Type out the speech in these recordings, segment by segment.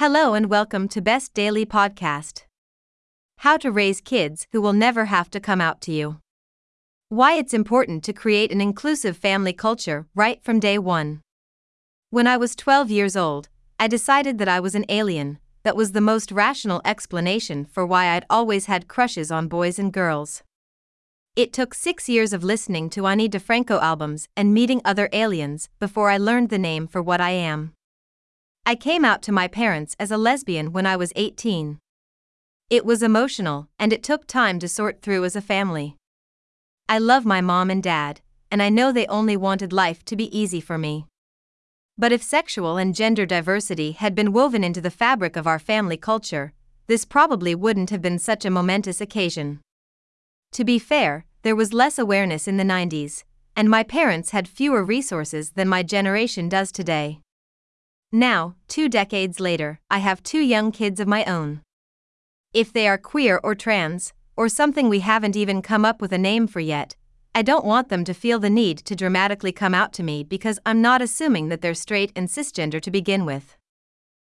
Hello and welcome to Best Daily Podcast. How to raise kids who will never have to come out to you. Why it's important to create an inclusive family culture right from day one. When I was 12 years old, I decided that I was an alien. That was the most rational explanation for why I'd always had crushes on boys and girls. It took 6 years of listening to Ani DiFranco albums and meeting other aliens before I learned the name for what I am. I came out to my parents as a lesbian when I was 18. It was emotional, and it took time to sort through as a family. I love my mom and dad, and I know they only wanted life to be easy for me. But if sexual and gender diversity had been woven into the fabric of our family culture, this probably wouldn't have been such a momentous occasion. To be fair, there was less awareness in the 90s, and my parents had fewer resources than my generation does today. Now, 2 decades later, I have 2 young kids of my own. If they are queer or trans, or something we haven't even come up with a name for yet, I don't want them to feel the need to dramatically come out to me because I'm not assuming that they're straight and cisgender to begin with.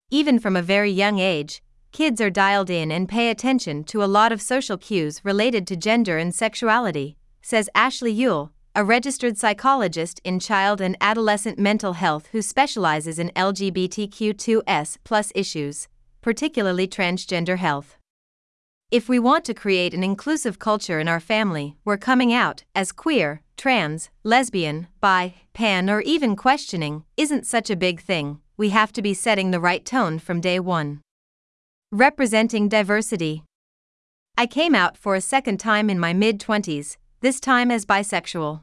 Even from a very young age, kids are dialed in and pay attention to a lot of social cues related to gender and sexuality, says Ashley Yule, a registered psychologist in child and adolescent mental health who specializes in LGBTQ2S+ issues, particularly transgender health. If we want to create an inclusive culture in our family where coming out as queer, trans, lesbian, bi, pan, or even questioning isn't such a big thing, we have to be setting the right tone from day one. Representing diversity. I came out for a second time in my mid-20s, this time as bisexual.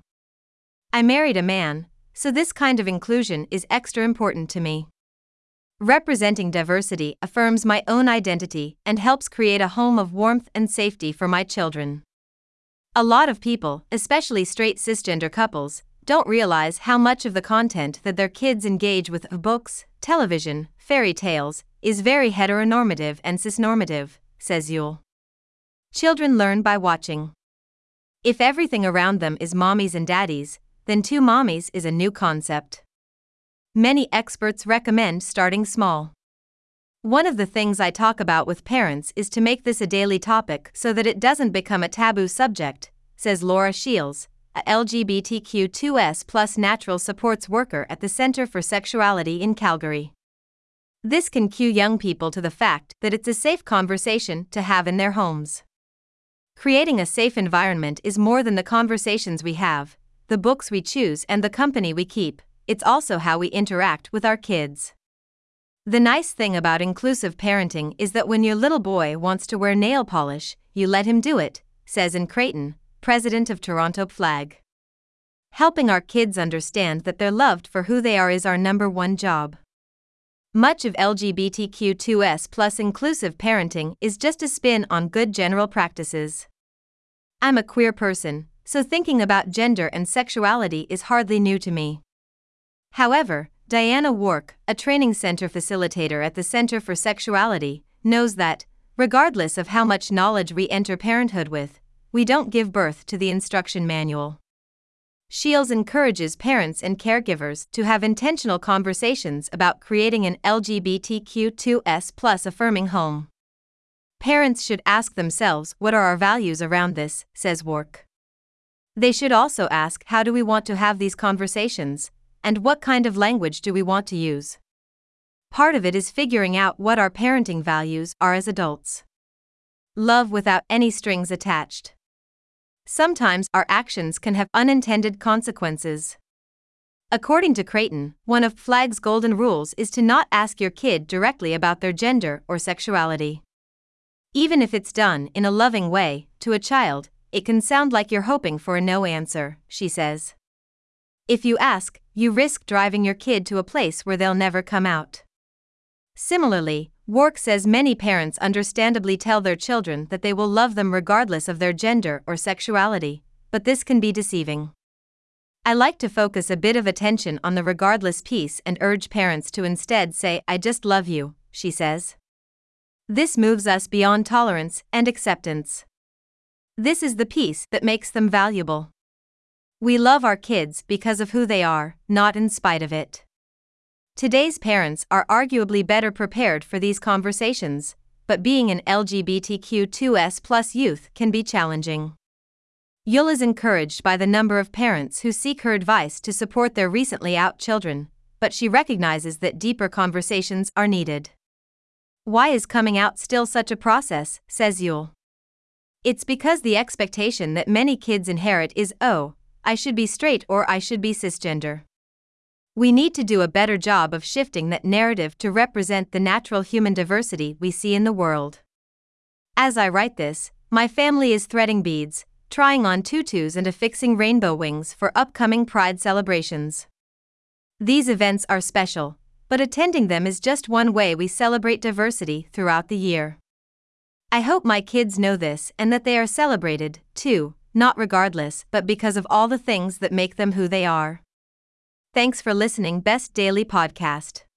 I married a man, so this kind of inclusion is extra important to me. Representing diversity affirms my own identity and helps create a home of warmth and safety for my children. A lot of people, especially straight cisgender couples, don't realize how much of the content that their kids engage with books, television, fairy tales, is very heteronormative and cisnormative, says Yule. Children learn by watching. If everything around them is mommies and daddies, then 2 mommies is a new concept. Many experts recommend starting small. One of the things I talk about with parents is to make this a daily topic so that it doesn't become a taboo subject, says Laura Shields, a LGBTQ2S+ natural supports worker at the Center for Sexuality in Calgary. This can cue young people to the fact that it's a safe conversation to have in their homes. Creating a safe environment is more than the conversations we have, the books we choose, and the company we keep. It's also how we interact with our kids. The nice thing about inclusive parenting is that when your little boy wants to wear nail polish, you let him do it, says Ani Creighton, president of Toronto Flag. Helping our kids understand that they're loved for who they are is our number 1 job. Much of LGBTQ2S+ inclusive parenting is just a spin on good general practices. I'm a queer person, so thinking about gender and sexuality is hardly new to me. However, Diana Wark, a training center facilitator at the Center for Sexuality, knows that, regardless of how much knowledge we enter parenthood with, we don't give birth to the instruction manual. Shields encourages parents and caregivers to have intentional conversations about creating an LGBTQ2S+ affirming home. Parents should ask themselves, what are our values around this, says Wark. They should also ask, how do we want to have these conversations? And what kind of language do we want to use? Part of it is figuring out what our parenting values are as adults. Love without any strings attached. Sometimes our actions can have unintended consequences. According to Creighton, one of Flag's golden rules is to not ask your kid directly about their gender or sexuality. Even if it's done in a loving way to a child, it can sound like you're hoping for a no answer, she says. If you ask, you risk driving your kid to a place where they'll never come out. Similarly, Wark says many parents understandably tell their children that they will love them regardless of their gender or sexuality, but this can be deceiving. I like to focus a bit of attention on the regardless piece and urge parents to instead say, I just love you, she says. This moves us beyond tolerance and acceptance. This is the piece that makes them valuable. We love our kids because of who they are, not in spite of it. Today's parents are arguably better prepared for these conversations, but being an LGBTQ2S+ youth can be challenging. Yule is encouraged by the number of parents who seek her advice to support their recently out children, but she recognizes that deeper conversations are needed. "Why is coming out still such a process?" says Yule. "It's because the expectation that many kids inherit is, oh, I should be straight or I should be cisgender. We need to do a better job of shifting that narrative to represent the natural human diversity we see in the world. As I write this, my family is threading beads, trying on tutus and affixing rainbow wings for upcoming Pride celebrations. These events are special, but attending them is just one way we celebrate diversity throughout the year. I hope my kids know this and that they are celebrated, too, not regardless but because of all the things that make them who they are." Thanks for listening, Best Daily Podcast.